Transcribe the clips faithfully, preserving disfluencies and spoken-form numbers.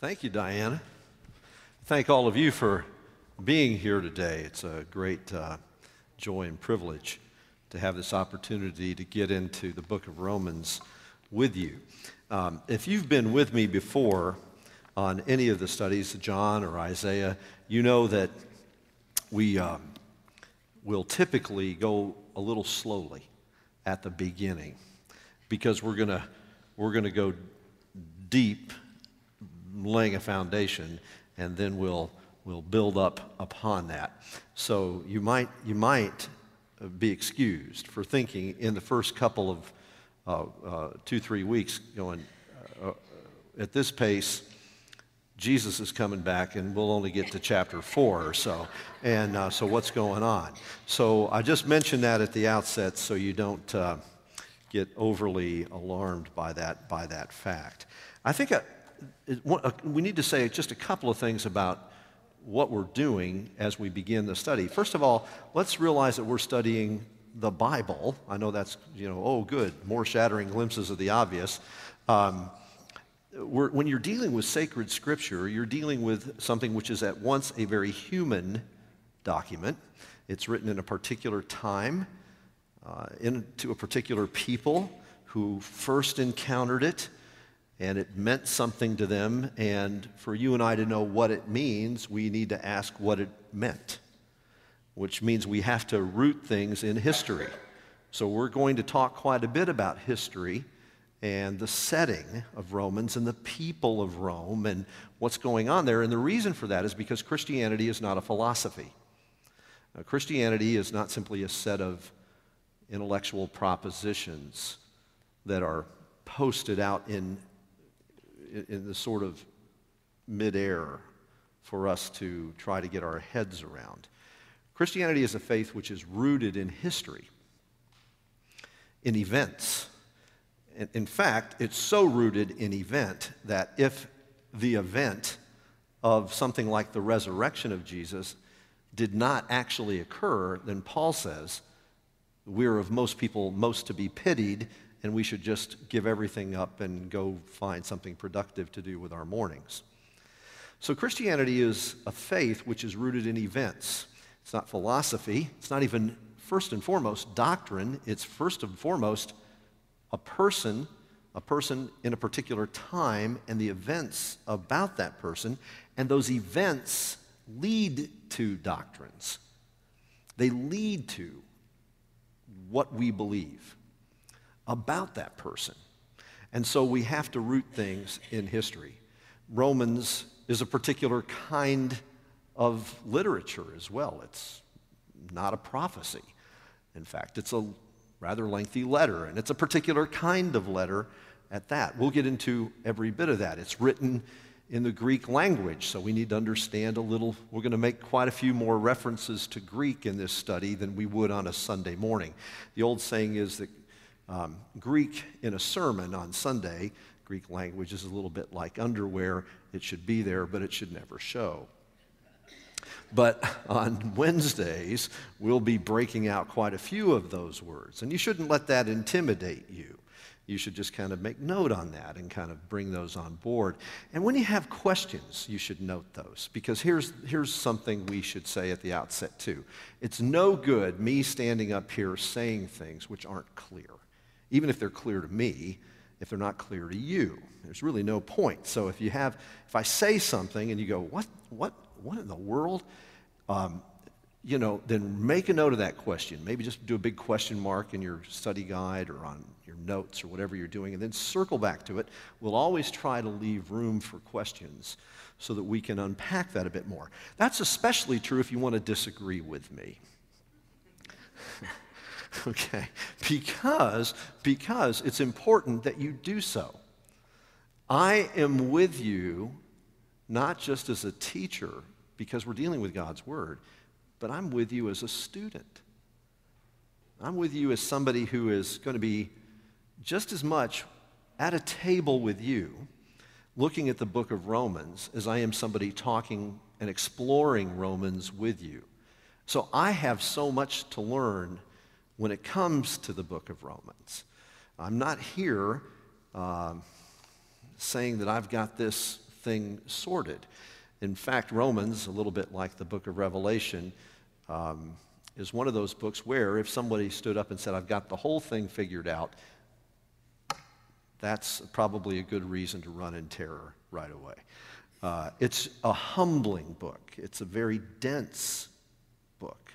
Thank you, Diana. Thank all of you for being here today. It's a great uh, joy and privilege to have this opportunity to get into the book of Romans with you. Um, if you've been with me before on any of the studies, John or Isaiah, you know that we um, will typically go a little slowly at the beginning because we're gonna we're gonna go deep, laying a foundation, and then we'll we'll build up upon that. So you might you might be excused for thinking in the first couple of uh, uh, two three weeks going uh, at this pace, Jesus is coming back, and we'll only get to chapter four or so. And uh, so what's going on? So I just mentioned that at the outset, so you don't uh, get overly alarmed by that by that fact. I think. I, We need to say just a couple of things about what we're doing as we begin the study. First of all, let's realize that we're studying the Bible. I know that's, you know, oh, good, more shattering glimpses of the obvious. Um, we're, when you're dealing with sacred scripture, you're dealing with something which is at once a very human document. It's written in a particular time, uh, into a particular people who first encountered it, and it meant something to them, and for you and I to know what it means, we need to ask what it meant, which means we have to root things in history. So we're going to talk quite a bit about history and the setting of Romans and the people of Rome and what's going on there, and the reason for that is because Christianity is not a philosophy. Now, Christianity is not simply a set of intellectual propositions that are posted out in in the sort of midair for us to try to get our heads around. Christianity is a faith which is rooted in history, in events. In fact, it's so rooted in event that if the event of something like the resurrection of Jesus did not actually occur, then Paul says, we're of most people most to be pitied, and we should just give everything up and go find something productive to do with our mornings. So Christianity is a faith which is rooted in events. It's not philosophy. It's not even, first and foremost, doctrine. It's first and foremost a person, a person in a particular time, and the events about that person, and those events lead to doctrines. They lead to what we believe about that person. And so we have to root things in history. Romans is a particular kind of literature as well. It's not a prophecy. In fact, it's a rather lengthy letter, and it's a particular kind of letter at that. We'll get into every bit of that. It's written in the Greek language, so we need to understand a little. We're going to make quite a few more references to Greek in this study than we would on a Sunday morning. The old saying is that Um, Greek in a sermon on Sunday, Greek language is a little bit like underwear. It should be there, but it should never show. But on Wednesdays, we'll be breaking out quite a few of those words, and you shouldn't let that intimidate you. You should just kind of make note on that and kind of bring those on board. And when you have questions, you should note those, because here's, here's something we should say at the outset too. It's no good me standing up here saying things which aren't clear. Even if they're clear to me, if they're not clear to you, there's really no point. So if you have, if I say something and you go, what, what, what in the world? Um, you know, then make a note of that question. Maybe just do a big question mark in your study guide or on your notes or whatever you're doing, and then circle back to it. We'll always try to leave room for questions so that we can unpack that a bit more. That's especially true if you want to disagree with me. Okay, because, because it's important that you do so. I am with you not just as a teacher, because we're dealing with God's Word, but I'm with you as a student. I'm with you as somebody who is going to be just as much at a table with you looking at the book of Romans as I am somebody talking and exploring Romans with you. So I have so much to learn when it comes to the book of Romans. I'm not here um, saying that I've got this thing sorted. In fact, Romans, a little bit like the book of Revelation, um, is one of those books where if somebody stood up and said, I've got the whole thing figured out, that's probably a good reason to run in terror right away. Uh, it's a humbling book. It's a very dense book.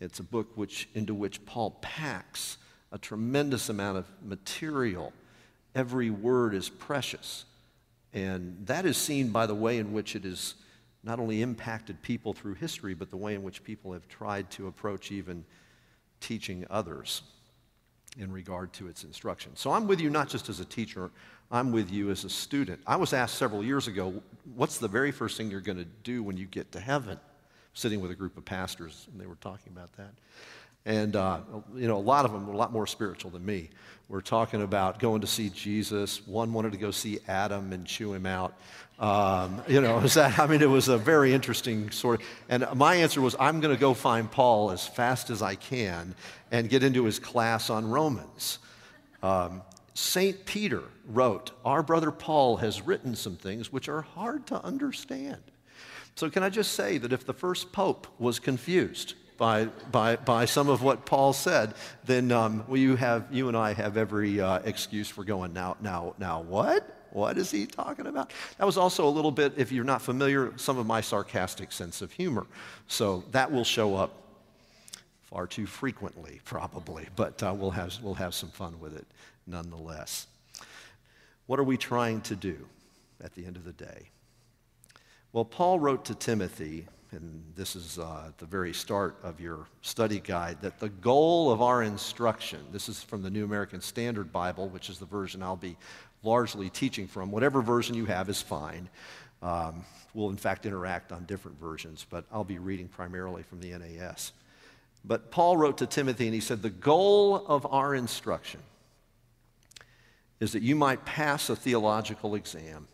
It's a book which, into which Paul packs a tremendous amount of material. Every word is precious. And that is seen by the way in which it has not only impacted people through history, but the way in which people have tried to approach even teaching others in regard to its instruction. So I'm with you not just as a teacher, I'm with you as a student. I was asked several years ago, what's the very first thing you're going to do when you get to heaven? Sitting with a group of pastors, and they were talking about that. And, uh, you know, a lot of them were a lot more spiritual than me. We're talking about going to see Jesus. One wanted to go see Adam and chew him out. Um, you know, was that, I mean, it was a very interesting sort of, and my answer was, I'm going to go find Paul as fast as I can and get into his class on Romans. Um, Saint Peter wrote, our brother Paul has written some things which are hard to understand. So can I just say that if the first pope was confused By, by, by some of what Paul said, then um, well, you, have, you and I have every uh, excuse for going, now, now, now what? What is he talking about? That was also a little bit, if you're not familiar, some of my sarcastic sense of humor. So that will show up far too frequently, probably, but uh, we'll, have, we'll have some fun with it nonetheless. What are we trying to do at the end of the day? Well, Paul wrote to Timothy, and this is uh, the very start of your study guide, that the goal of our instruction, this is from the New American Standard Bible, which is the version I'll be largely teaching from. Whatever version you have is fine. Um, we'll, in fact, interact on different versions, but I'll be reading primarily from the N A S. But Paul wrote to Timothy, and he said, the goal of our instruction is that you might pass a theological exam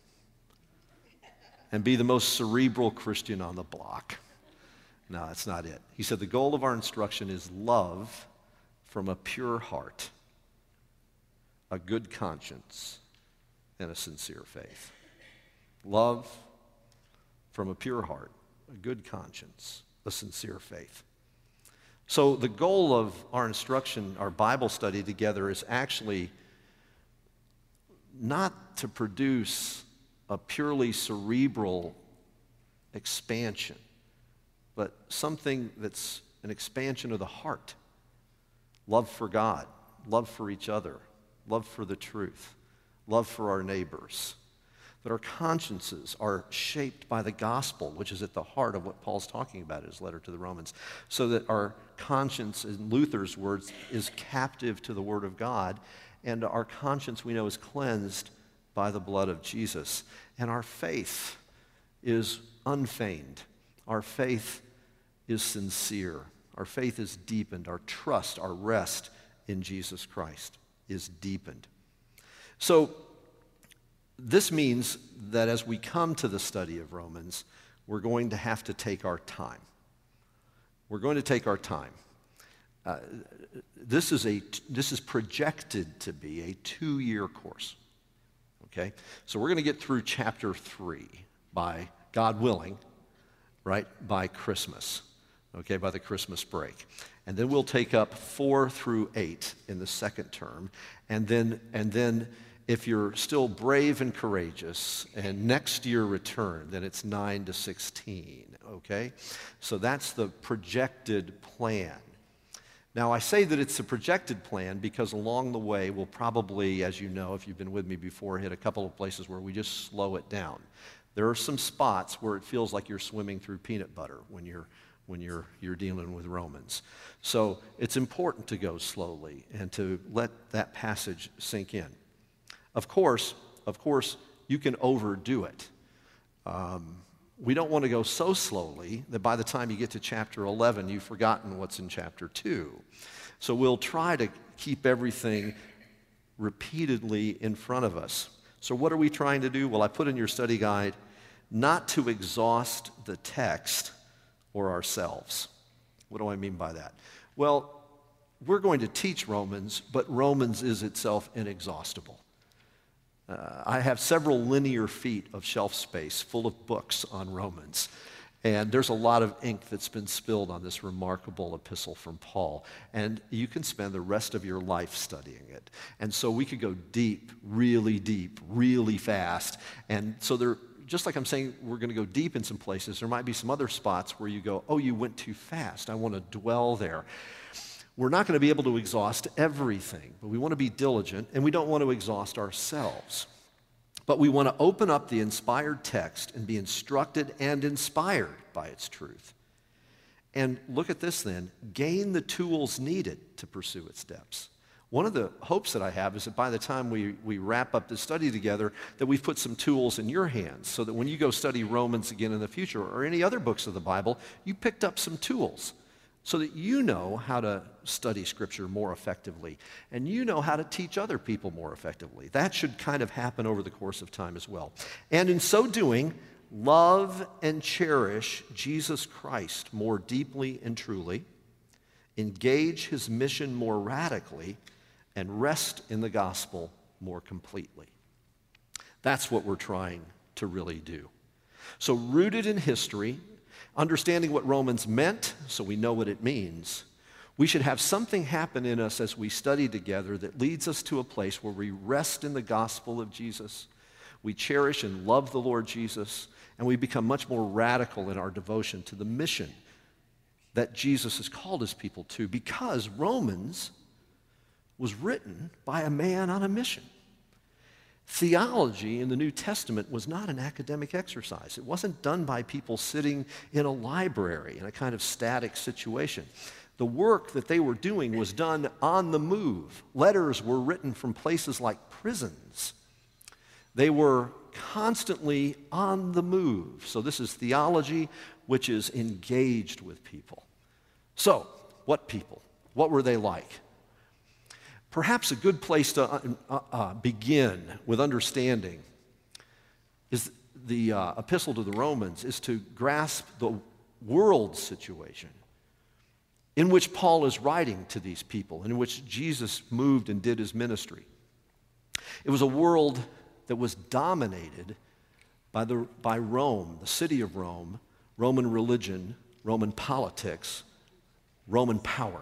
and be the most cerebral Christian on the block. No, that's not it. He said the goal of our instruction is love from a pure heart, a good conscience, and a sincere faith. Love from a pure heart, a good conscience, a sincere faith. So the goal of our instruction, our Bible study together, is actually not to produce a purely cerebral expansion, but something that's an expansion of the heart. Love for God, love for each other, love for the truth, love for our neighbors. That our consciences are shaped by the gospel, which is at the heart of what Paul's talking about in his letter to the Romans, so that our conscience, in Luther's words, is captive to the word of God, and our conscience, we know, is cleansed by the blood of Jesus. And our faith is unfeigned. Our faith is sincere. Our faith is deepened. Our trust, our rest in Jesus Christ is deepened. So this means that as we come to the study of Romans, we're going to have to take our time. We're going to take our time. Uh, this is a, this is projected to be a two-year course. Okay, so we're going to get through chapter three by, God willing, right, by Christmas, okay, by the Christmas break. And then we'll take up four through eight in the second term. And then, and then if you're still brave and courageous and next year return, then it's nine to sixteen, okay? So that's the projected plan. Now, I say that it's a projected plan because along the way, we'll probably, as you know, if you've been with me before, hit a couple of places where we just slow it down. There are some spots where it feels like you're swimming through peanut butter when you're, when you're, you're dealing with Romans. So it's important to go slowly and to let that passage sink in. Of course, of course, you can overdo it. Um, We don't want to go so slowly that by the time you get to chapter eleven, you've forgotten what's in chapter two. So we'll try to keep everything repeatedly in front of us. So what are we trying to do? Well, I put in your study guide, not to exhaust the text or ourselves. What do I mean by that? Well, we're going to teach Romans, but Romans is itself inexhaustible. Uh, I have several linear feet of shelf space full of books on Romans. And there's a lot of ink that's been spilled on this remarkable epistle from Paul. And you can spend the rest of your life studying it. And so we could go deep, really deep, really fast. And so there, just like I'm saying, we're going to go deep in some places. There might be some other spots where you go, oh, you went too fast. I want to dwell there. We're not going to be able to exhaust everything, but we want to be diligent, and we don't want to exhaust ourselves. But we want to open up the inspired text and be instructed and inspired by its truth. And look at this then, gain the tools needed to pursue its depths. One of the hopes that I have is that by the time we, we wrap up this study together, that we've put some tools in your hands so that when you go study Romans again in the future or any other books of the Bible, you picked up some tools so that you know how to study Scripture more effectively and you know how to teach other people more effectively. That should kind of happen over the course of time as well. And in so doing, love and cherish Jesus Christ more deeply and truly, engage his mission more radically, and rest in the gospel more completely. That's what we're trying to really do. So rooted in history, understanding what Romans meant, so we know what it means, we should have something happen in us as we study together that leads us to a place where we rest in the gospel of Jesus, we cherish and love the Lord Jesus, and we become much more radical in our devotion to the mission that Jesus has called his people to, because Romans was written by a man on a mission. Theology in the New Testament was not an academic exercise. It wasn't done by people sitting in a library in a kind of static situation. The work that they were doing was done on the move. Letters were written from places like prisons. They were constantly on the move. So this is theology which is engaged with people. So, what people? What were they like? Perhaps a good place to uh, uh, begin with understanding is the uh, epistle to the Romans is to grasp the world situation in which Paul is writing to these people, in which Jesus moved and did his ministry. It was a world that was dominated by, the, by Rome, the city of Rome, Roman religion, Roman politics, Roman power.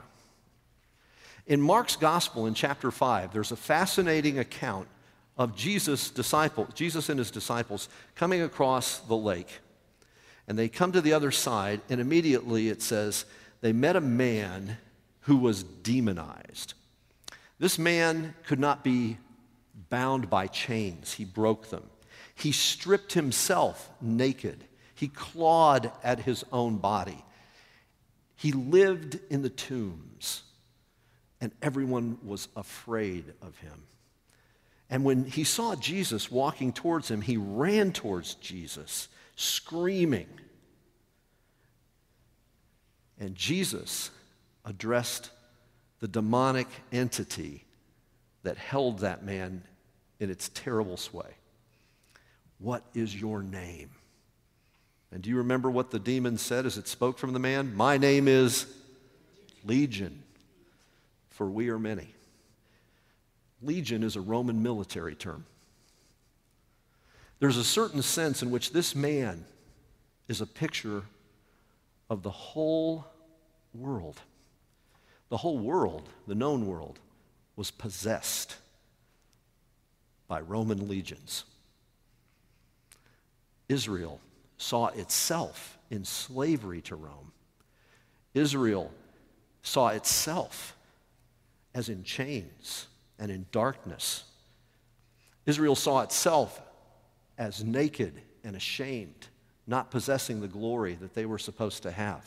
In Mark's gospel in chapter five, there's a fascinating account of Jesus' disciples, Jesus and his disciples coming across the lake. And they come to the other side, and immediately it says, they met a man who was demonized. This man could not be bound by chains. He broke them. He stripped himself naked. He clawed at his own body. He lived in the tombs. And everyone was afraid of him. And when he saw Jesus walking towards him, he ran towards Jesus, screaming. And Jesus addressed the demonic entity that held that man in its terrible sway. What is your name? And do you remember what the demon said as it spoke from the man? My name is Legion. For we are many. Legion is a Roman military term. There's a certain sense in which this man is a picture of the whole world. The whole world, the known world, was possessed by Roman legions. Israel saw itself in slavery to Rome. Israel saw itself as in chains and in darkness. Israel saw itself as naked and ashamed, not possessing the glory that they were supposed to have.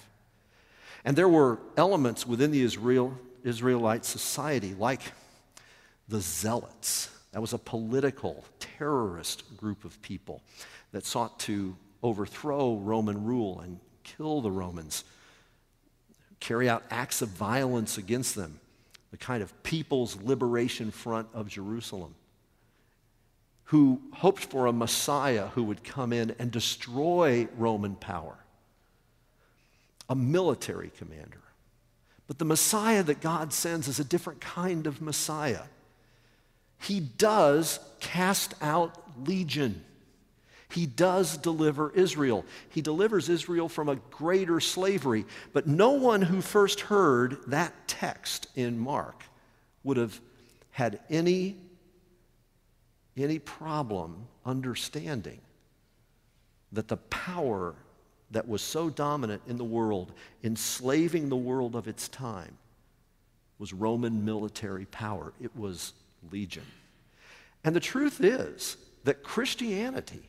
And there were elements within the Israel, Israelite society, like the Zealots. That was a political, terrorist group of people that sought to overthrow Roman rule and kill the Romans, carry out acts of violence against them. The kind of People's Liberation Front of Jerusalem, who hoped for a Messiah who would come in and destroy Roman power, a military commander. But the Messiah that God sends is a different kind of Messiah. He does cast out legion. He does deliver Israel. He delivers Israel from a greater slavery. But no one who first heard that text in Mark would have had any, any problem understanding that the power that was so dominant in the world, enslaving the world of its time, was Roman military power. It was legion. And the truth is that Christianity,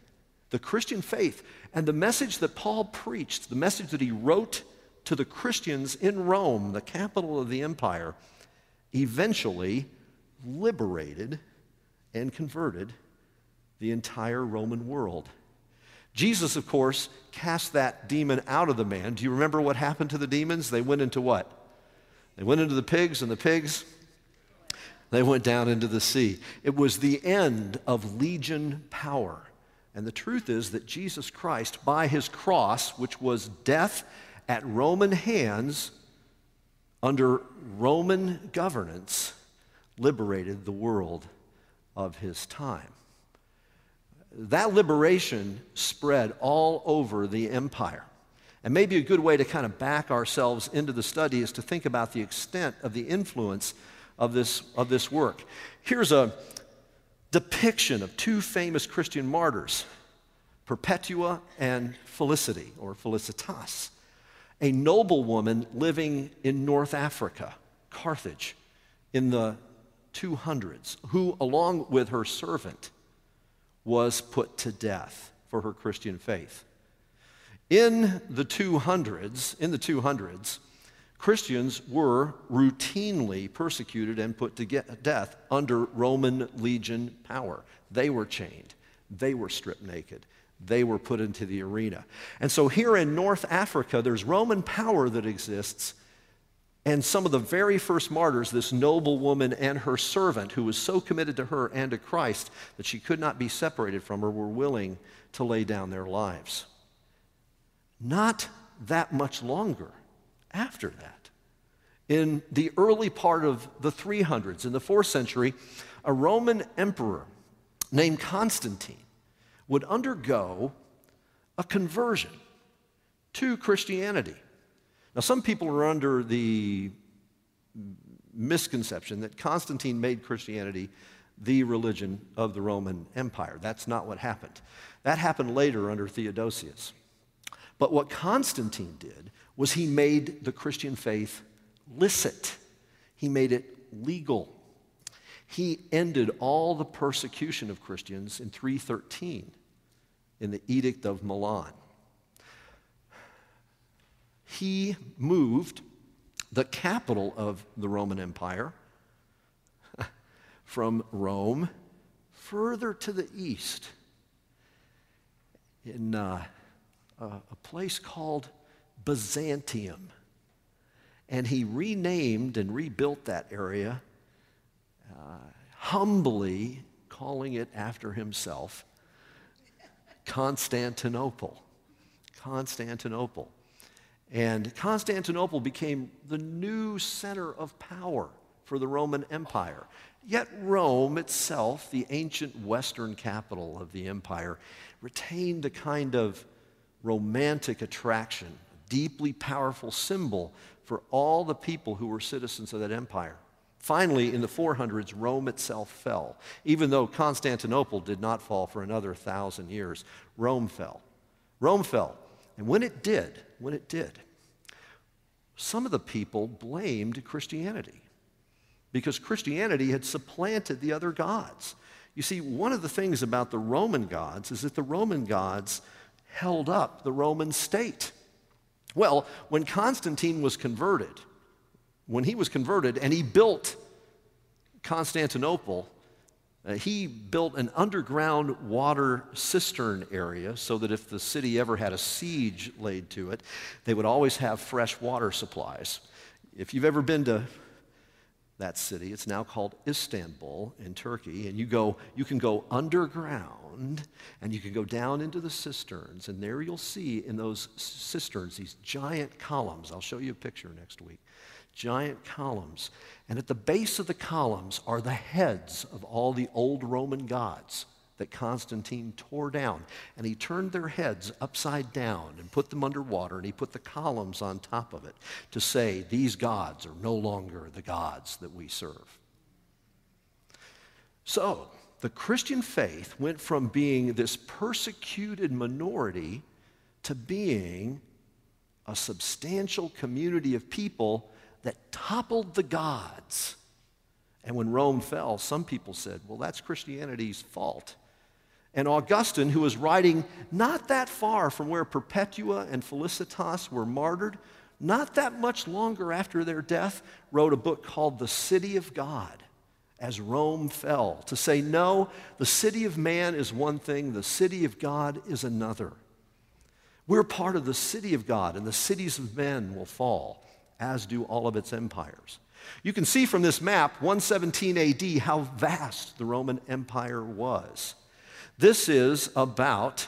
the Christian faith, and the message that Paul preached, the message that he wrote to the Christians in Rome, the capital of the empire, eventually liberated and converted the entire Roman world. Jesus, of course, cast that demon out of the man. Do you remember what happened to the demons? They went into what? They went into the pigs, and the pigs, they went down into the sea. It was the end of legion power. And the truth is that Jesus Christ, by his cross, which was death at Roman hands, under Roman governance, liberated the world of his time. That liberation spread all over the empire. And maybe a good way to kind of back ourselves into the study is to think about the extent of the influence of this, of this work. Here's a depiction of two famous Christian martyrs, Perpetua and Felicity, or Felicitas, a noblewoman living in North Africa, Carthage, in the two hundreds, who, along with her servant, was put to death for her Christian faith. In the two hundreds, in the two hundreds, Christians were routinely persecuted and put to death under Roman legion power. They were chained. They were stripped naked. They were put into the arena. And so here in North Africa, there's Roman power that exists, and some of the very first martyrs, this noble woman and her servant, who was so committed to her and to Christ that she could not be separated from her, were willing to lay down their lives. Not that much longer after that, in the early part of the three hundreds, in the fourth century, a Roman emperor named Constantine would undergo a conversion to Christianity. Now, some people are under the misconception that Constantine made Christianity the religion of the Roman Empire. That's not what happened. That happened later under Theodosius. But what Constantine did was he made the Christian faith licit. He made it legal. He ended all the persecution of Christians in three thirteen in the Edict of Milan. He moved the capital of the Roman Empire from Rome further to the east in uh, a place called Byzantium, and he renamed and rebuilt that area, uh, humbly calling it after himself, Constantinople. Constantinople. And Constantinople became the new center of power for the Roman Empire. Yet Rome itself, the ancient Western capital of the empire, retained a kind of romantic attraction, deeply powerful symbol for all the people who were citizens of that empire. Finally, in the four hundreds, Rome itself fell. Even though Constantinople did not fall for another thousand years, Rome fell. Rome fell. And when it did, when it did, some of the people blamed Christianity because Christianity had supplanted the other gods. You see, one of the things about the Roman gods is that the Roman gods held up the Roman state. Well, when Constantine was converted, when he was converted and he built Constantinople, uh, he built an underground water cistern area so that if the city ever had a siege laid to it, they would always have fresh water supplies. If you've ever been to that city, it's now called Istanbul in Turkey, and you go, you can go underground, and you can go down into the cisterns, and there you'll see in those cisterns these giant columns. I'll show you a picture next week. giant columns. And at the base of the columns are the heads of all the old Roman gods that Constantine tore down. And he turned their heads upside down and put them underwater, and he put the columns on top of it to say, these gods are no longer the gods that we serve. So the Christian faith went from being this persecuted minority to being a substantial community of people that toppled the gods. And when Rome fell, some people said, well, that's Christianity's fault. And Augustine, who was writing not that far from where Perpetua and Felicitas were martyred, not that much longer after their death, wrote a book called The City of God, As Rome Fell, to say, no, the city of man is one thing, the city of God is another. We're part of the city of God, and the cities of men will fall, as do all of its empires. You can see from this map, one seventeen A D, how vast the Roman Empire was. This is about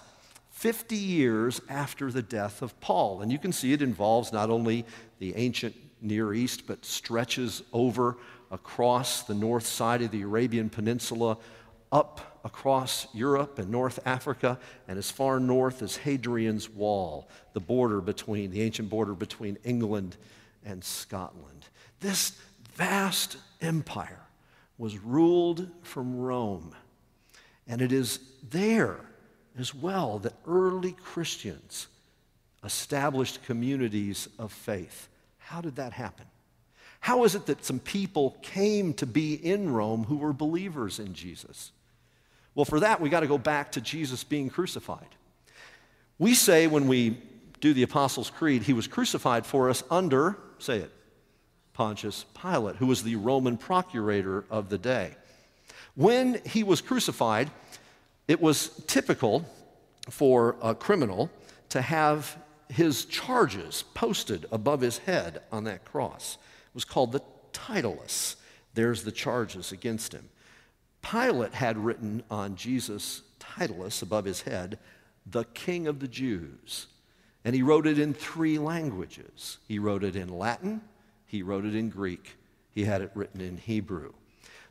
fifty years after the death of Paul, and you can see it involves not only the ancient Near East, but stretches over across the north side of the Arabian Peninsula, up across Europe and North Africa, and as far north as Hadrian's Wall, the border between, the ancient border between England and Scotland. This vast empire was ruled from Rome, and it is there as well that early Christians established communities of faith. How did that happen? How is it that some people came to be in Rome who were believers in Jesus? Well, for that, we got to go back to Jesus being crucified. We say when we do the Apostles' Creed, he was crucified for us under, say it, Pontius Pilate, who was the Roman procurator of the day. When he was crucified, it was typical for a criminal to have his charges posted above his head on that cross. Was called the Titulus. There's the charges against him. Pilate had written on Jesus' Titulus above his head, the King of the Jews. And he wrote it in three languages. He wrote it in Latin, he wrote it in Greek, he had it written in Hebrew.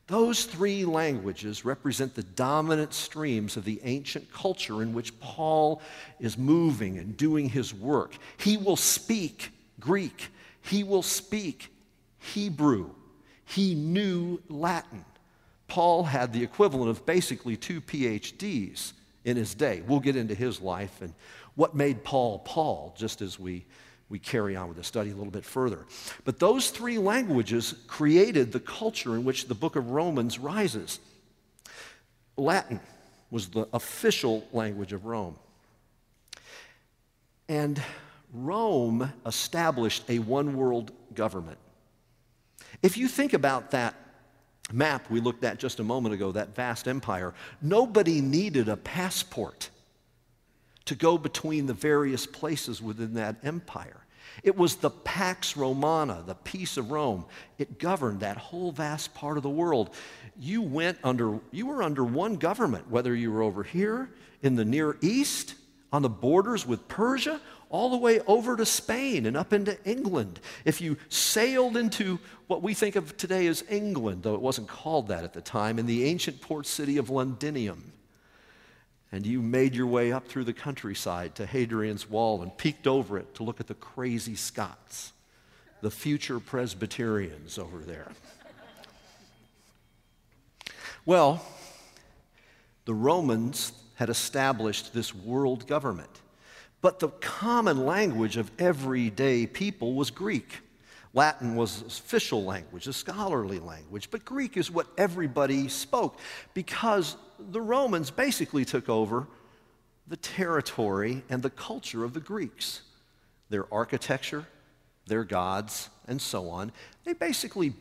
Those three languages represent the dominant streams of the ancient culture in which Paul is moving and doing his work. He will speak Greek, he will speak Hebrew. He knew Latin. Paul had the equivalent of basically two P H Ds in his day. We'll get into his life and what made Paul Paul, just as we, we carry on with the study a little bit further. But those three languages created the culture in which the book of Romans rises. Latin was the official language of Rome. And Rome established a one-world government. If you think about that map we looked at just a moment ago, that vast empire, nobody needed a passport to go between the various places within that empire. It was the Pax Romana, the peace of Rome. It governed that whole vast part of the world. You went under, you were under one government, whether you were over here, in the Near East, on the borders with Persia, all the way over to Spain and up into England. If you sailed into what we think of today as England, though it wasn't called that at the time, in the ancient port city of Londinium, and you made your way up through the countryside to Hadrian's Wall and peeked over it to look at the crazy Scots, the future Presbyterians over there. Well, the Romans had established this world government. But the common language of everyday people was Greek. Latin was official language, a scholarly language, but Greek is what everybody spoke because the Romans basically took over the territory and the culture of the Greeks, their architecture, their gods, and so on. They basically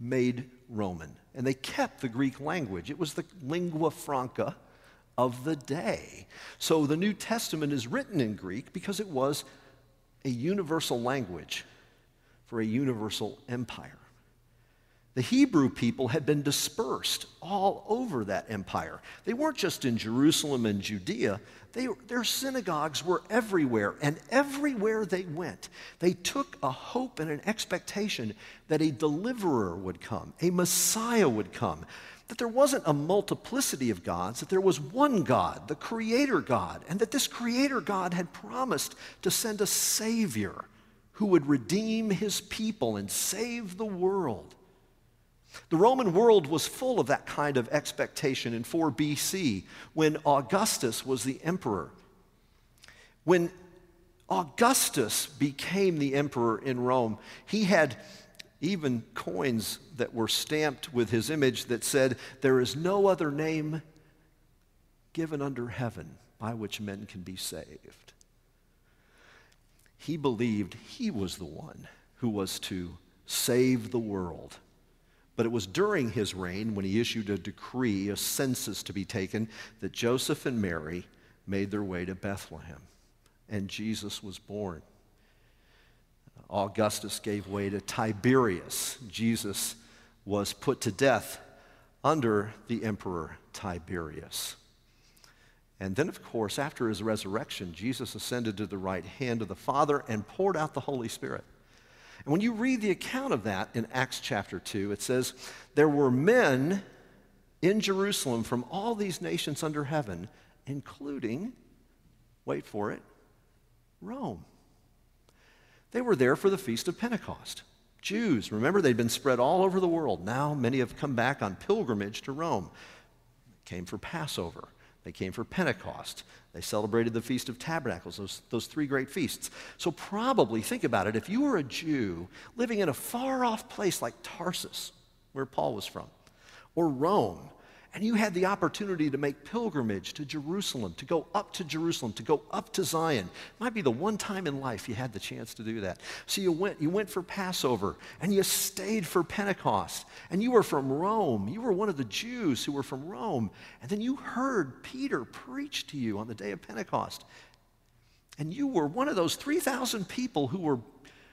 made Roman, and they kept the Greek language. It was the lingua franca of the day. So the New Testament is written in Greek because it was a universal language for a universal empire. The Hebrew people had been dispersed all over that empire. They weren't just in Jerusalem and Judea. They, their synagogues were everywhere, and everywhere they went, they took a hope and an expectation that a deliverer would come, a Messiah would come, that there wasn't a multiplicity of gods, that there was one God, the Creator God, and that this Creator God had promised to send a Savior who would redeem his people and save the world. The Roman world was full of that kind of expectation in four B C when Augustus was the emperor. When Augustus became the emperor in Rome, he had even coins that were stamped with his image that said, "There is no other name given under heaven by which men can be saved." He believed he was the one who was to save the world. But it was during his reign, when he issued a decree, a census to be taken, that Joseph and Mary made their way to Bethlehem, and Jesus was born. Augustus gave way to Tiberius. Jesus was put to death under the emperor Tiberius. And then, of course, after his resurrection, Jesus ascended to the right hand of the Father and poured out the Holy Spirit. And when you read the account of that in Acts chapter two, it says, there were men in Jerusalem from all these nations under heaven, including, wait for it, Rome. They were there for the Feast of Pentecost. Jews, remember, they'd been spread all over the world. Now many have come back on pilgrimage to Rome. They came for Passover. They came for Pentecost. They celebrated the Feast of Tabernacles, those, those three great feasts. So probably, think about it, if you were a Jew living in a far-off place like Tarsus, where Paul was from, or Rome, and you had the opportunity to make pilgrimage to Jerusalem, to go up to Jerusalem, to go up to Zion. It might be the one time in life you had the chance to do that. So you went, you went for Passover, and you stayed for Pentecost, and you were from Rome. You were one of the Jews who were from Rome, and then you heard Peter preach to you on the day of Pentecost, and you were one of those three thousand people who were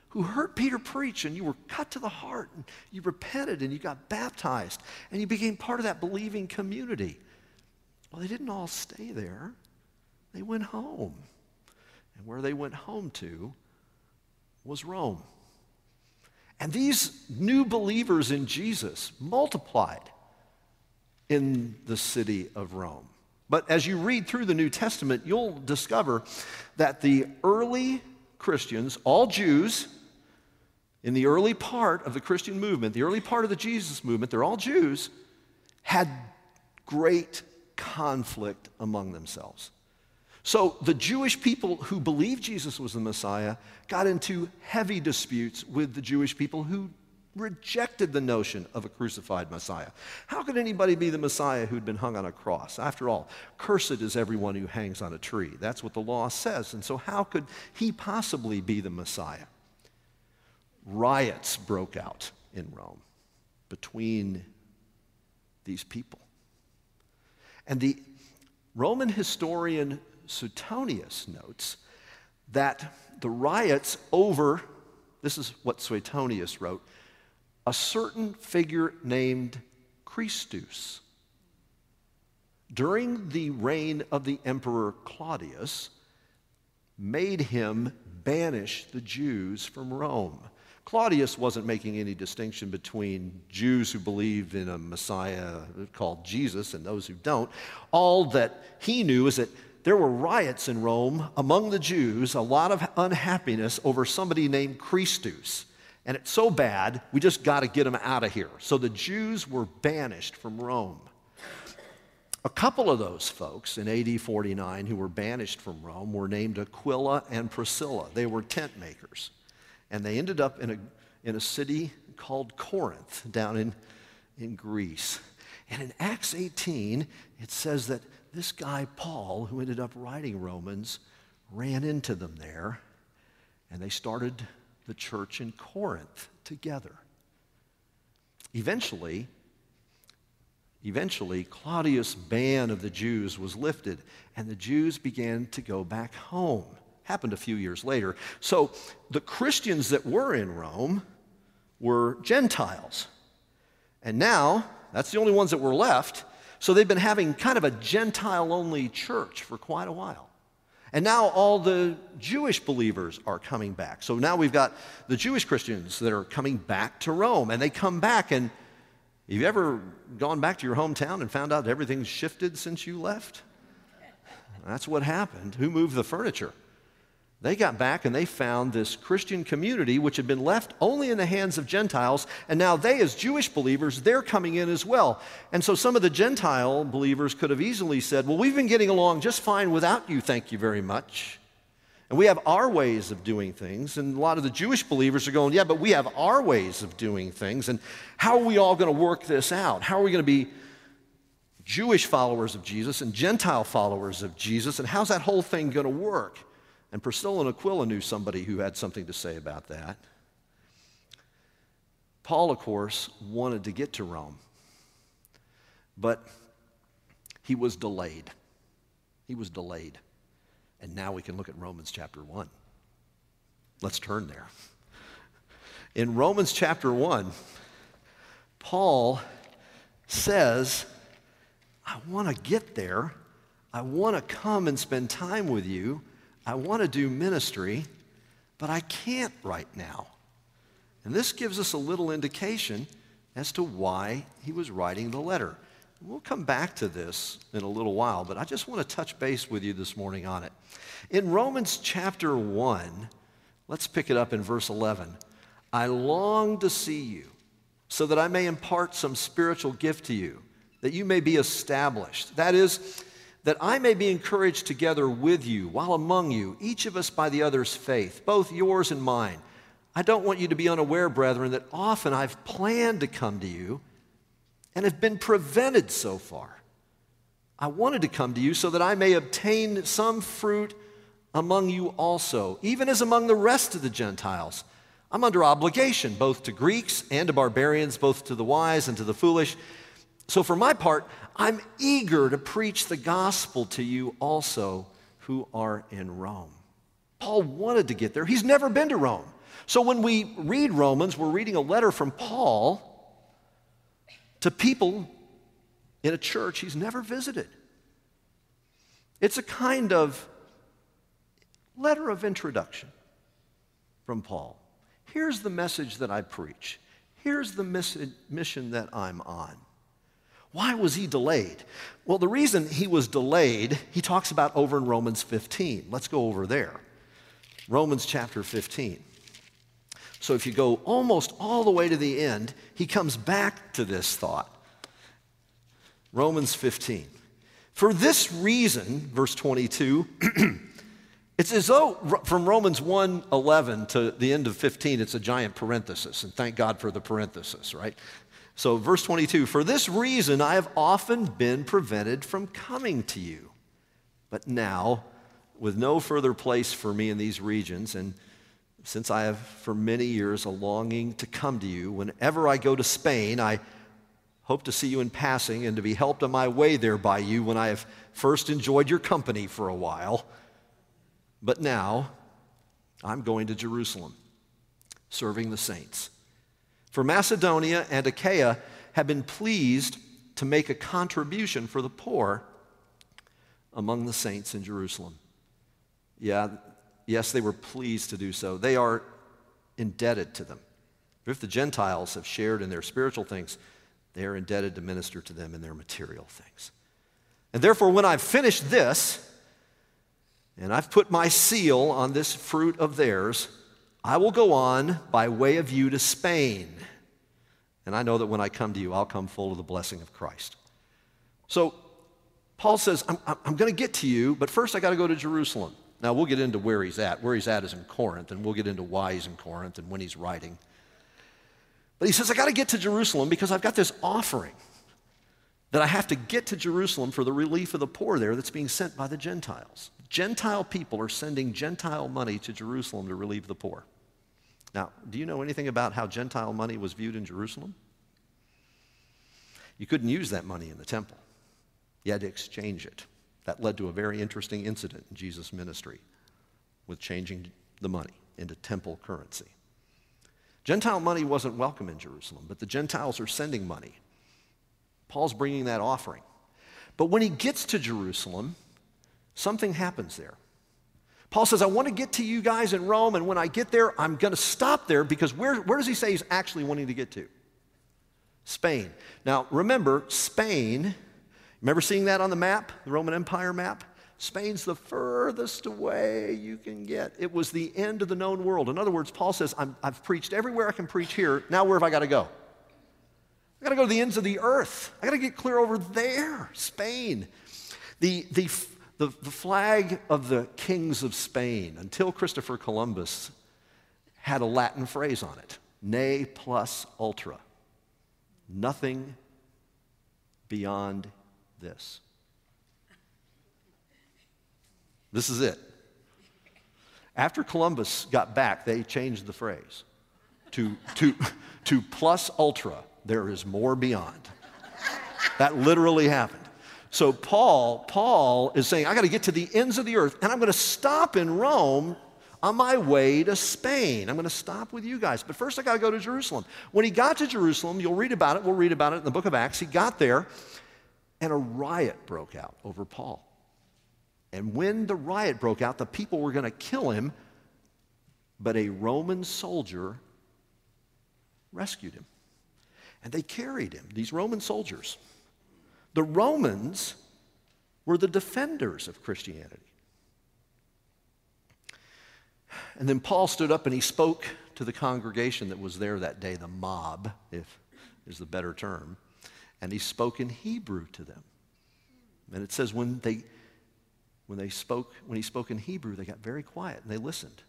who heard Peter preach, and you were cut to the heart, and you repented, and you got baptized, and you became part of that believing community. Well, they didn't all stay there. They went home. And where they went home to was Rome. And these new believers in Jesus multiplied in the city of Rome. But as you read through the New Testament, you'll discover that the early Christians, all Jews, in the early part of the Christian movement, the early part of the Jesus movement, they're all Jews, had great conflict among themselves. So the Jewish people who believed Jesus was the Messiah got into heavy disputes with the Jewish people who rejected the notion of a crucified Messiah. How could anybody be the Messiah who'd been hung on a cross? After all, cursed is everyone who hangs on a tree. That's what the law says. And so how could he possibly be the Messiah? Riots broke out in Rome between these people. And the Roman historian Suetonius notes that the riots over, this is what Suetonius wrote, a certain figure named Christus. During the reign of the emperor Claudius, made him banish the Jews from Rome. Claudius wasn't making any distinction between Jews who believed in a Messiah called Jesus and those who don't. All that he knew is that there were riots in Rome among the Jews, a lot of unhappiness over somebody named Christus. And it's so bad, we just got to get him out of here. So the Jews were banished from Rome. A couple of those folks in A D forty-nine who were banished from Rome were named Aquila and Priscilla. They were tent makers. And they ended up in a, in a city called Corinth down in, in Greece. And in Acts eighteen, it says that this guy, Paul, who ended up writing Romans, ran into them there, and they started the church in Corinth together. Eventually, eventually, Claudius' ban of the Jews was lifted, and the Jews began to go back home. Happened a few years later. So the Christians that were in Rome were Gentiles. And now, that's the only ones that were left, so they've been having kind of a Gentile-only church for quite a while. And now all the Jewish believers are coming back. So now we've got the Jewish Christians that are coming back to Rome, and they come back. And have you ever gone back to your hometown and found out everything's shifted since you left? That's what happened. Who moved the furniture? They got back and they found this Christian community which had been left only in the hands of Gentiles, and now they, as Jewish believers, they're coming in as well. And so some of the Gentile believers could have easily said, well, we've been getting along just fine without you, thank you very much. And we have our ways of doing things. And a lot of the Jewish believers are going, yeah, but we have our ways of doing things. And how are we all going to work this out? How are we going to be Jewish followers of Jesus and Gentile followers of Jesus? And how's that whole thing going to work? And Priscilla and Aquila knew somebody who had something to say about that. Paul, of course, wanted to get to Rome, but he was delayed. He was delayed. And now we can look at Romans chapter one. Let's turn there. In Romans chapter one, Paul says, I want to get there. I want to come and spend time with you. I want to do ministry, but I can't right now. And this gives us a little indication as to why he was writing the letter. We'll come back to this in a little while, but I just want to touch base with you this morning on it. In Romans chapter one, let's pick it up in verse eleven. I long to see you so that I may impart some spiritual gift to you, that you may be established. That is, that I may be encouraged together with you while among you, each of us by the other's faith, both yours and mine. I don't want you to be unaware, brethren, that often I've planned to come to you and have been prevented so far. I wanted to come to you so that I may obtain some fruit among you also, even as among the rest of the Gentiles. I'm under obligation both to Greeks and to barbarians, both to the wise and to the foolish. So for my part, I'm eager to preach the gospel to you also who are in Rome. Paul wanted to get there. He's never been to Rome. So when we read Romans, we're reading a letter from Paul to people in a church he's never visited. It's a kind of letter of introduction from Paul. Here's the message that I preach. Here's the mission that I'm on. Why was he delayed? Well, the reason he was delayed, he talks about over in Romans fifteen. Let's go over there. Romans chapter fifteen. So if you go almost all the way to the end, he comes back to this thought. Romans fifteen. For this reason, verse twenty-two, it's as though from Romans one eleven to the end of fifteen, it's a giant parenthesis. And thank God for the parenthesis, right? So verse twenty-two, for this reason I have often been prevented from coming to you. But now, with no further place for me in these regions, and since I have for many years a longing to come to you, whenever I go to Spain, I hope to see you in passing and to be helped on my way there by you when I have first enjoyed your company for a while. But now, I'm going to Jerusalem, serving the saints. For Macedonia and Achaia have been pleased to make a contribution for the poor among the saints in Jerusalem. Yeah, yes, they were pleased to do so. They are indebted to them. If the Gentiles have shared in their spiritual things, they are indebted to minister to them in their material things. And therefore, when I've finished this, and I've put my seal on this fruit of theirs, I will go on by way of you to Spain. And I know that when I come to you, I'll come full of the blessing of Christ. So Paul says, I'm, I'm going to get to you, but first I got to go to Jerusalem. Now we'll get into where he's at. Where he's at is in Corinth, and we'll get into why he's in Corinth and when he's writing. But he says, I got to get to Jerusalem because I've got this offering that I have to get to Jerusalem for the relief of the poor there that's being sent by the Gentiles. Gentile people are sending Gentile money to Jerusalem to relieve the poor. Now, do you know anything about how Gentile money was viewed in Jerusalem? You couldn't use that money in the temple. You had to exchange it. That led to a very interesting incident in Jesus' ministry with changing the money into temple currency. Gentile money wasn't welcome in Jerusalem, but the Gentiles are sending money Paul's bringing that offering. But when he gets to Jerusalem, something happens there. Paul says, I want to get to you guys in Rome, and when I get there, I'm going to stop there, because where, where does he say he's actually wanting to get to? Spain. Now, remember, Spain, remember seeing that on the map, the Roman Empire map? Spain's the furthest away you can get. It was the end of the known world. In other words, Paul says, I'm, I've preached everywhere I can preach here. Now where have I got to go? I got to go to the ends of the earth. I got to get clear over there, Spain. The, the, the, the flag of the kings of Spain, until Christopher Columbus, had a Latin phrase on it, ne plus ultra. Nothing beyond this. This is it. After Columbus got back, they changed the phrase to, to, to plus ultra. There is more beyond. That literally happened. So Paul, Paul is saying, I got to get to the ends of the earth, and I'm going to stop in Rome on my way to Spain. I'm going to stop with you guys. But first I got to go to Jerusalem. When he got to Jerusalem, you'll read about it. We'll read about it in the book of Acts. He got there, and a riot broke out over Paul. And when the riot broke out, the people were going to kill him, but a Roman soldier rescued him. And they carried him, these Roman soldiers. The Romans were the defenders of Christianity. And then Paul stood up and he spoke to the congregation that was there that day, the mob, if is the better term, and he spoke in Hebrew to them. And it says when they... When, they spoke, when he spoke in Hebrew, they got very quiet and they listened.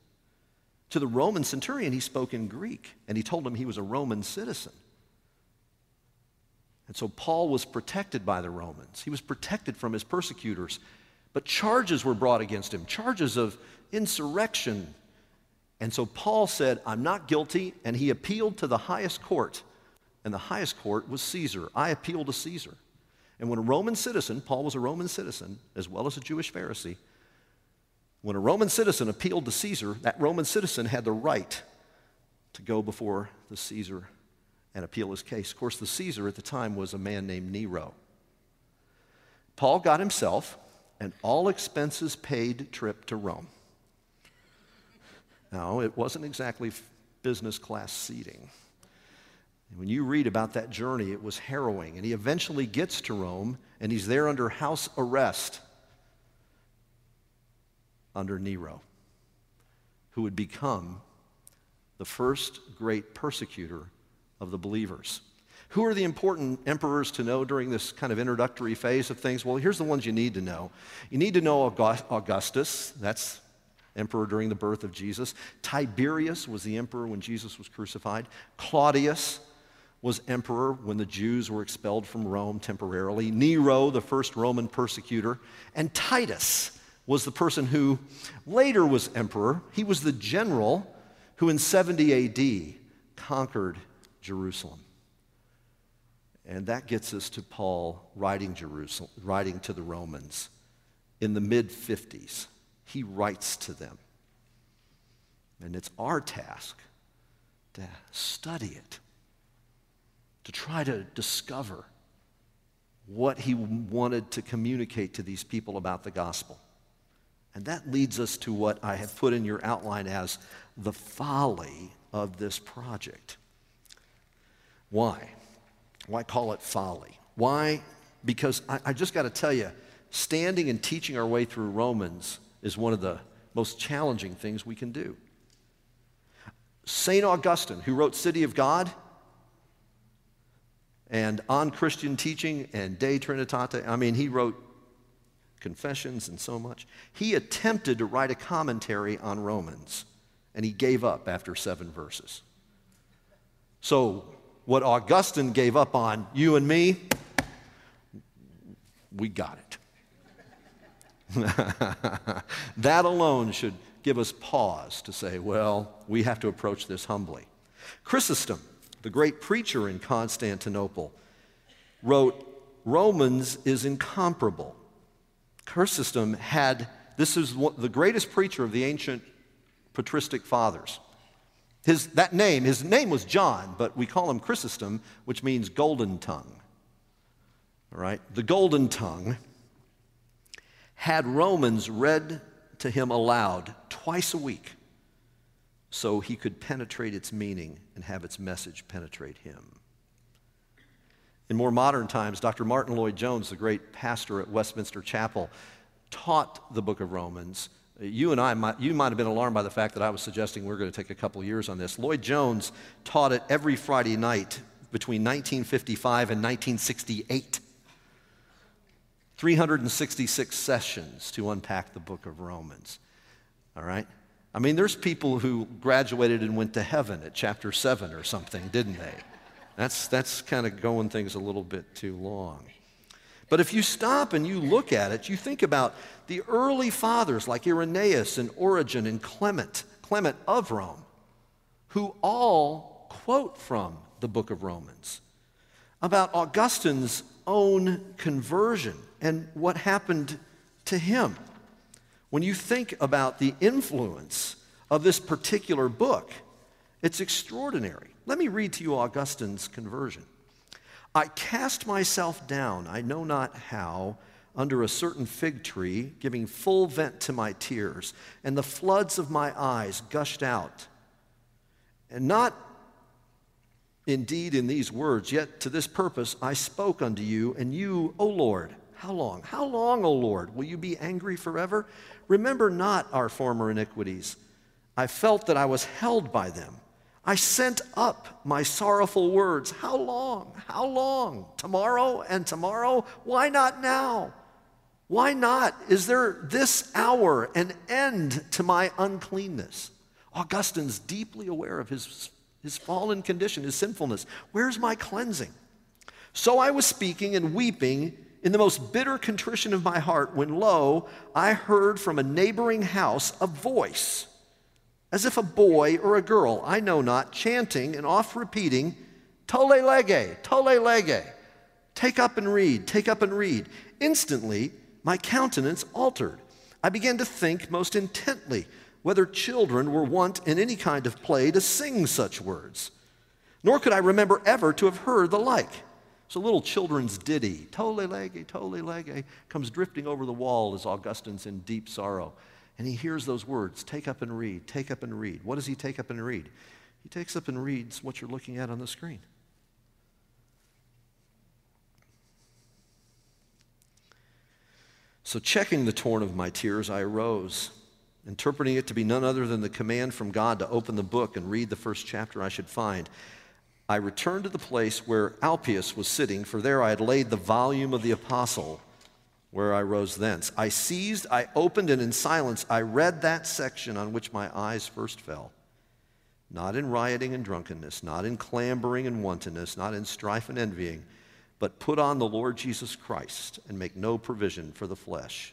To the Roman centurion, he spoke in Greek, and he told him he was a Roman citizen. And so Paul was protected by the Romans. He was protected from his persecutors, but charges were brought against him, charges of insurrection. And so Paul said, I'm not guilty, and he appealed to the highest court, and the highest court was Caesar. I appeal to Caesar. And when a Roman citizen, Paul was a Roman citizen as well as a Jewish Pharisee, when a Roman citizen appealed to Caesar, that Roman citizen had the right to go before the Caesar and appeal his case. Of course, the Caesar at the time was a man named Nero. Paul got himself an all-expenses-paid trip to Rome. Now, it wasn't exactly business class seating. When you read about that journey, it was harrowing. And he eventually gets to Rome, and he's there under house arrest under Nero, who would become the first great persecutor of the believers. Who are the important emperors to know during this kind of introductory phase of things? Well, here's the ones you need to know. You need to know Augustus. That's emperor during the birth of Jesus. Tiberius was the emperor when Jesus was crucified. Claudius was emperor when the Jews were expelled from Rome temporarily. Nero, the first Roman persecutor, and Titus was the person who later was emperor. He was the general who in seventy A D conquered Jerusalem. And that gets us to Paul writing Jerusalem, writing to the Romans in the mid fifties. He writes to them. And it's our task to study it, to try to discover what he wanted to communicate to these people about the gospel. And that leads us to what I have put in your outline as the folly of this project. Why? Why call it folly? Why? Because I, I just got to tell you, standing and teaching our way through Romans is one of the most challenging things we can do. Saint Augustine, who wrote City of God, and On Christian Teaching, and De Trinitate, I mean, he wrote Confessions and so much. He attempted to write a commentary on Romans, and he gave up after seven verses. So what Augustine gave up on, you and me, we got it. That alone should give us pause to say, well, we have to approach this humbly. Chrysostom, the great preacher in Constantinople, wrote, Romans is incomparable. Chrysostom had, this is one, the greatest preacher of the ancient patristic fathers. His, that name, his name was John, but we call him Chrysostom, which means golden tongue. all right, the golden tongue, had Romans read to him aloud twice a week so he could penetrate its meaning and have its message penetrate him. In more modern times, Doctor Martin Lloyd-Jones, the great pastor at Westminster Chapel, taught the book of Romans. You and I, might, you might have been alarmed by the fact that I was suggesting we're going to take a couple years on this. Lloyd-Jones taught it every Friday night between nineteen fifty-five and nineteen sixty-eight. three hundred sixty-six sessions to unpack the book of Romans, all right? I mean, there's people who graduated and went to heaven at chapter seven or something, didn't they? That's, that's kind of going things a little bit too long. But if you stop and you look at it, you think about the early fathers like Irenaeus and Origen and Clement, Clement of Rome, who all quote from the book of Romans, about Augustine's own conversion and what happened to him. When you think about the influence of this particular book, it's extraordinary. Let me read to you Augustine's conversion. I cast myself down, I know not how, under a certain fig tree, giving full vent to my tears, and the floods of my eyes gushed out. And not indeed in these words, yet to this purpose I spoke unto you, and you, O Lord, how long? How long, O Lord, will you be angry forever? Remember not our former iniquities. I felt that I was held by them. I sent up my sorrowful words. How long? How long? Tomorrow and tomorrow? Why not now? Why not? Is there this hour an end to my uncleanness? Augustine's deeply aware of his, his fallen condition, his sinfulness. Where's my cleansing? So I was speaking and weeping in the most bitter contrition of my heart when, lo, I heard from a neighboring house a voice, as if a boy or a girl, I know not, chanting and oft-repeating, Tole lege, tole lege, take up and read, take up and read. Instantly, my countenance altered. I began to think most intently whether children were wont in any kind of play to sing such words. Nor could I remember ever to have heard the like. So little children's ditty, tole lege, tole lege, comes drifting over the wall as Augustine's in deep sorrow. And he hears those words, take up and read, take up and read. What does he take up and read? He takes up and reads what you're looking at on the screen. So checking the torrent of my tears, I arose, interpreting it to be none other than the command from God to open the book and read the first chapter I should find. I returned to the place where Alpius was sitting, for there I had laid the volume of the apostle, where I rose thence. I seized, I opened, and in silence I read that section on which my eyes first fell. Not in rioting and drunkenness, not in clambering and wantonness, not in strife and envying, but put on the Lord Jesus Christ and make no provision for the flesh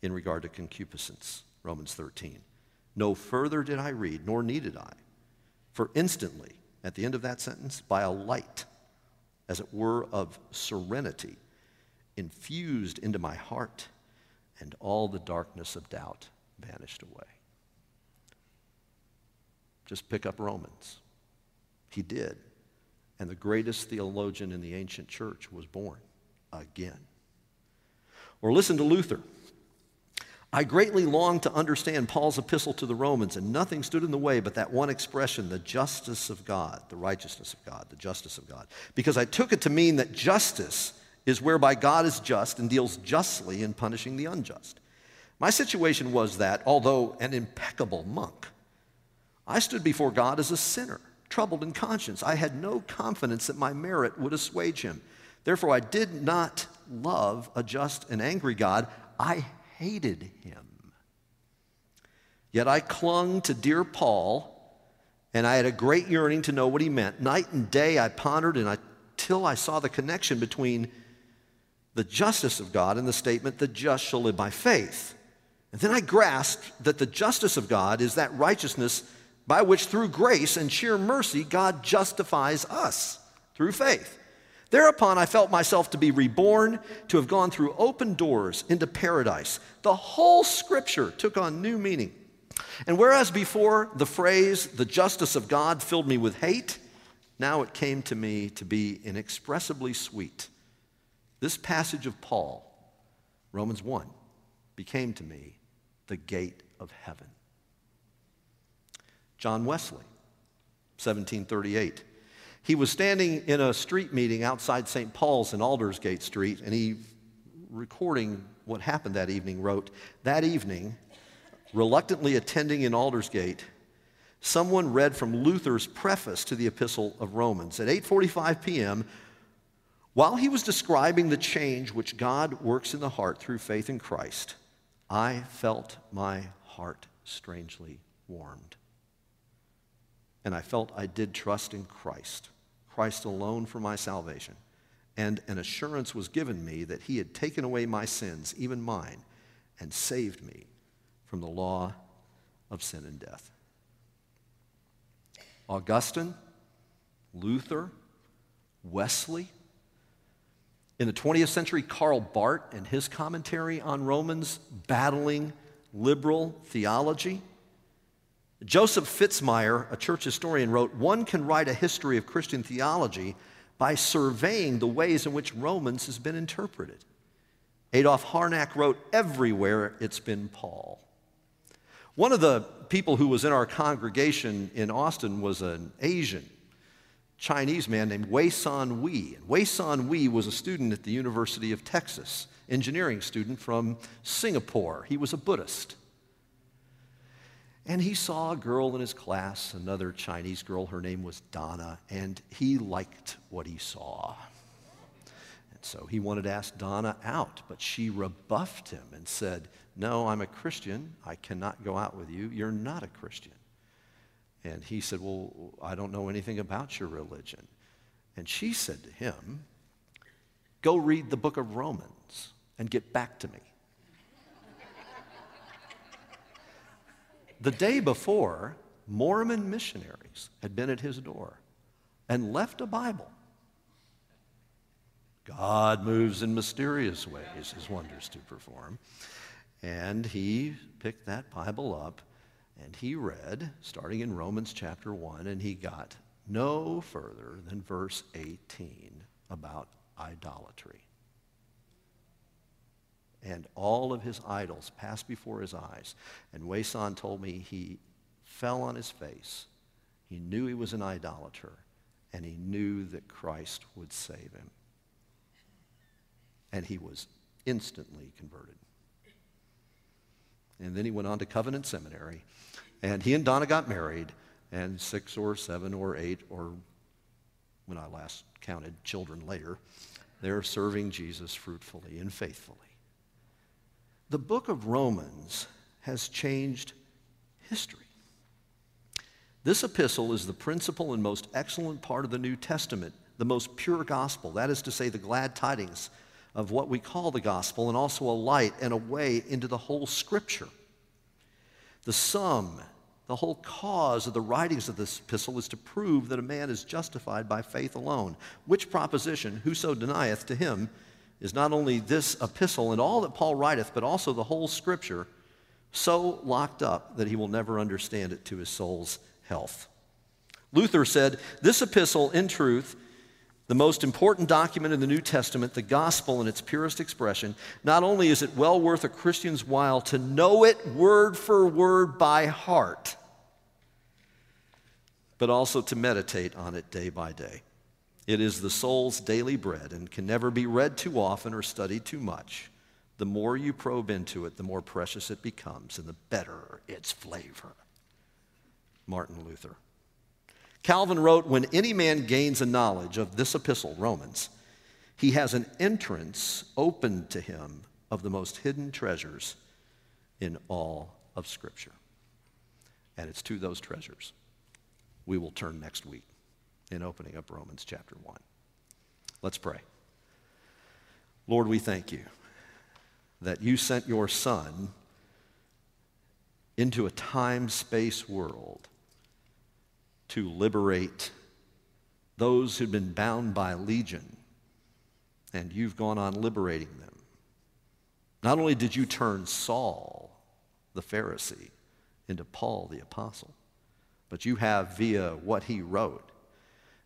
in regard to concupiscence, Romans thirteen. No further did I read, nor needed I. For instantly, at the end of that sentence, by a light, as it were, of serenity, infused into my heart, and all the darkness of doubt vanished away. Just pick up Romans. He did. And the greatest theologian in the ancient church was born again. Or listen to Luther. I greatly longed to understand Paul's epistle to the Romans, and nothing stood in the way but that one expression, the justice of God, the righteousness of God, the justice of God. Because I took it to mean that justice is whereby God is just and deals justly in punishing the unjust. My situation was that, although an impeccable monk, I stood before God as a sinner, troubled in conscience. I had no confidence that my merit would assuage him. Therefore, I did not love a just and angry God. I hated him. Yet I clung to dear Paul, and I had a great yearning to know what he meant. Night and day I pondered and I, till I saw the connection between the justice of God and the statement, the just shall live by faith. And then I grasped that the justice of God is that righteousness by which through grace and sheer mercy God justifies us through faith. Thereupon I felt myself to be reborn, to have gone through open doors into paradise. The whole scripture took on new meaning. And whereas before the phrase, the justice of God filled me with hate, now it came to me to be inexpressibly sweet. This passage of Paul, Romans one, became to me the gate of heaven. John Wesley, seventeen thirty-eight. He was standing in a street meeting outside Saint Paul's in Aldersgate Street, and he, recording what happened that evening, wrote, "That evening, reluctantly attending in Aldersgate, someone read from Luther's preface to the Epistle of Romans. At eight forty-five p m, while he was describing the change which God works in the heart through faith in Christ, I felt my heart strangely warmed. And I felt I did trust in Christ, Christ alone for my salvation. And an assurance was given me that he had taken away my sins, even mine, and saved me from the law of sin and death." Augustine, Luther, Wesley. In the twentieth century, Karl Barth and his commentary on Romans, battling liberal theology. Joseph Fitzmyer, a church historian, wrote, "One can write a history of Christian theology by surveying the ways in which Romans has been interpreted." Adolf Harnack wrote, "Everywhere it's been Paul." One of the people who was in our congregation in Austin was an Asian Chinese man named Wei San Wee. Wei San Wee was a student at the University of Texas, engineering student from Singapore. He was a Buddhist. And he saw a girl in his class, another Chinese girl. Her name was Donna, and he liked what he saw. And so he wanted to ask Donna out, but she rebuffed him and said, "No, I'm a Christian. I cannot go out with you. You're not a Christian." And he said, "Well, I don't know anything about your religion." And she said to him, "Go read the book of Romans and get back to me." The day before, Mormon missionaries had been at his door and left a Bible. God moves in mysterious ways, his wonders to perform. And he picked that Bible up, and he read, starting in Romans chapter one, and he got no further than verse eighteen about idolatry. And all of his idols passed before his eyes. And Wei San told me he fell on his face. He knew he was an idolater, and he knew that Christ would save him. And he was instantly converted. And then he went on to Covenant Seminary, and he and Donna got married, and six or seven or eight, or when I last counted, children later, they're serving Jesus fruitfully and faithfully. The book of Romans has changed history. This epistle is the principal and most excellent part of the New Testament, the most pure gospel, that is to say, the glad tidings of what we call the gospel, and also a light and a way into the whole Scripture. The sum, the whole cause of the writings of this epistle is to prove that a man is justified by faith alone, which proposition, whoso denieth, to him is not only this epistle and all that Paul writeth, but also the whole Scripture, so locked up that he will never understand it to his soul's health. Luther said, "This epistle, in truth, the most important document in the New Testament, the gospel in its purest expression, not only is it well worth a Christian's while to know it word for word by heart, but also to meditate on it day by day. It is the soul's daily bread and can never be read too often or studied too much. The more you probe into it, the more precious it becomes and the better its flavor." Martin Luther. Calvin wrote, "When any man gains a knowledge of this epistle, Romans, he has an entrance opened to him of the most hidden treasures in all of Scripture." And it's to those treasures we will turn next week in opening up Romans chapter one. Let's pray. Lord, we thank you that you sent your Son into a time-space world to liberate those who'd been bound by legion, and you've gone on liberating them. Not only did you turn Saul, the Pharisee, into Paul, the apostle, but you have, via what he wrote,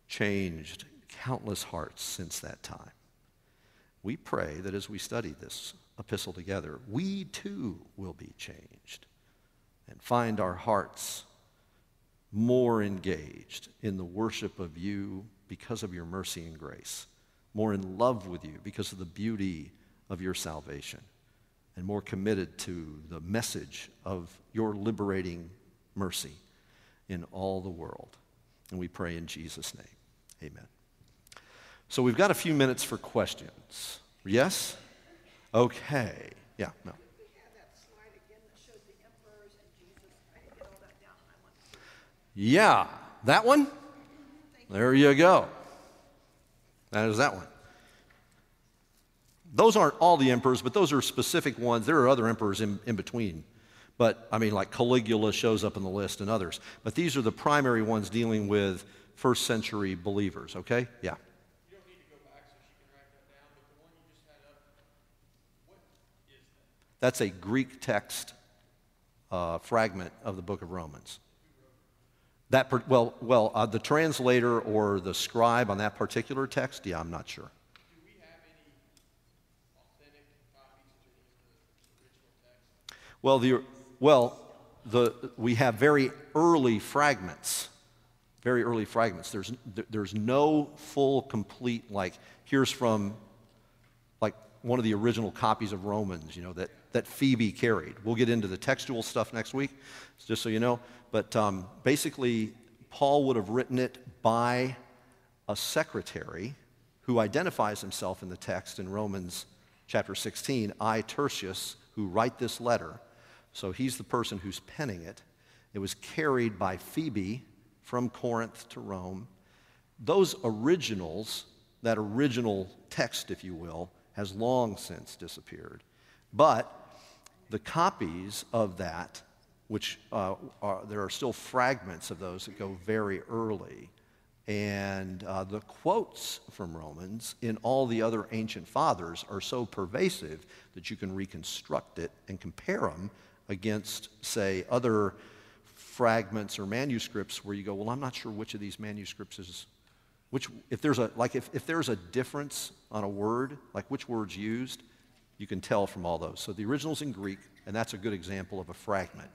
changed countless hearts since that time. We pray that as we study this epistle together, we too will be changed and find our hearts more engaged in the worship of you because of your mercy and grace, more in love with you because of the beauty of your salvation, and more committed to the message of your liberating mercy in all the world. And we pray in Jesus' name. Amen. So we've got a few minutes for questions. Yes? Okay. Yeah, no. Yeah, that one? There you go. That is that one. Those aren't all the emperors, but those are specific ones. There are other emperors in, in between. But, I mean, like Caligula shows up in the list and others. But these are the primary ones dealing with first century believers, okay? Yeah. You don't need to go back so she can write that down, but the one you just had up, what is that? That's a Greek text uh, fragment of the book of Romans. That, well, well, uh, the translator or the scribe on that particular text, yeah, I'm not sure. Do we have any authentic copies of the original text? Well, the, well the, we have very early fragments, very early fragments. There's, there's no full, complete, like, here's from, like, one of the original copies of Romans, you know, that, that Phoebe carried. We'll get into the textual stuff next week, just so you know. But um, basically, Paul would have written it by a secretary who identifies himself in the text in Romans chapter sixteen, I, Tertius, who write this letter. So he's the person who's penning it. It was carried by Phoebe from Corinth to Rome. Those originals, that original text, if you will, has long since disappeared. But the copies of that, which uh, are, there are still fragments of those that go very early. And uh, the quotes from Romans in all the other ancient fathers are so pervasive that you can reconstruct it and compare them against, say, other fragments or manuscripts where you go, well, I'm not sure which of these manuscripts is, which, if there's a, like, if, if there's a difference on a word, like which word's used, you can tell from all those. So the original's in Greek, and that's a good example of a fragment.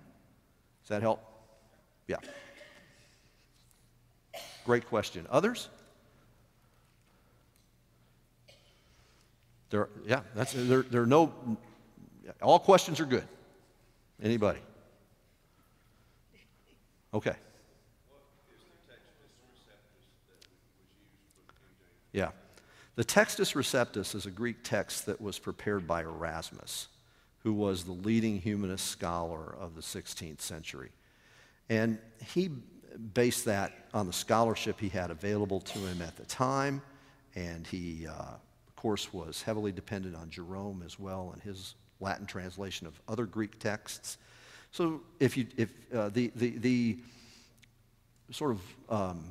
Does that help? Yeah. Great question. Others? There, yeah, that's, there, there are no, all questions are good. Anybody? Okay. Yeah. The Textus Receptus is a Greek text that was prepared by Erasmus, who was the leading humanist scholar of the sixteenth century. And he based that on the scholarship he had available to him at the time, and he, uh, of course, was heavily dependent on Jerome as well and his Latin translation of other Greek texts. So if you, if uh, the, the, the sort of um,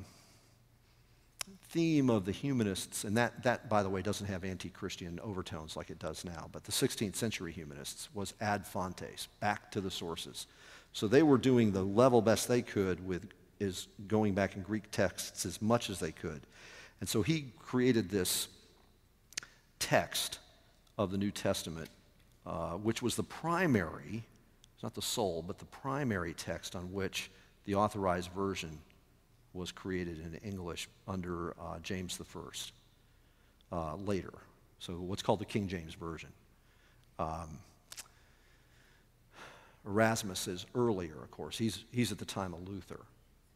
theme of the humanists, and that, that, by the way, doesn't have anti-Christian overtones like it does now, but the sixteenth century humanists was ad fontes, back to the sources. So they were doing the level best they could with is going back in Greek texts as much as they could. And so he created this text of the New Testament, uh, which was the primary, it's not the sole, but the primary text on which the Authorized Version was created in English under uh, James the First uh, later. So what's called the King James Version. Um, Erasmus is earlier, of course. He's, he's at the time of Luther.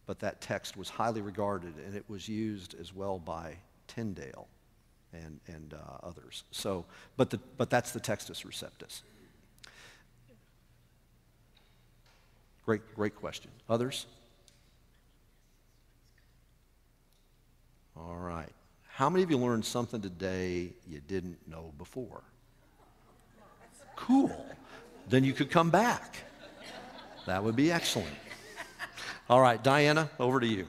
But that text was highly regarded, and it was used as well by Tyndale and, and uh, others. So, but, the, but that's the Textus Receptus. Great, great question. Others? All right. How many of you learned something today you didn't know before? Cool. Then you could come back. That would be excellent. All right, Diana, over to you.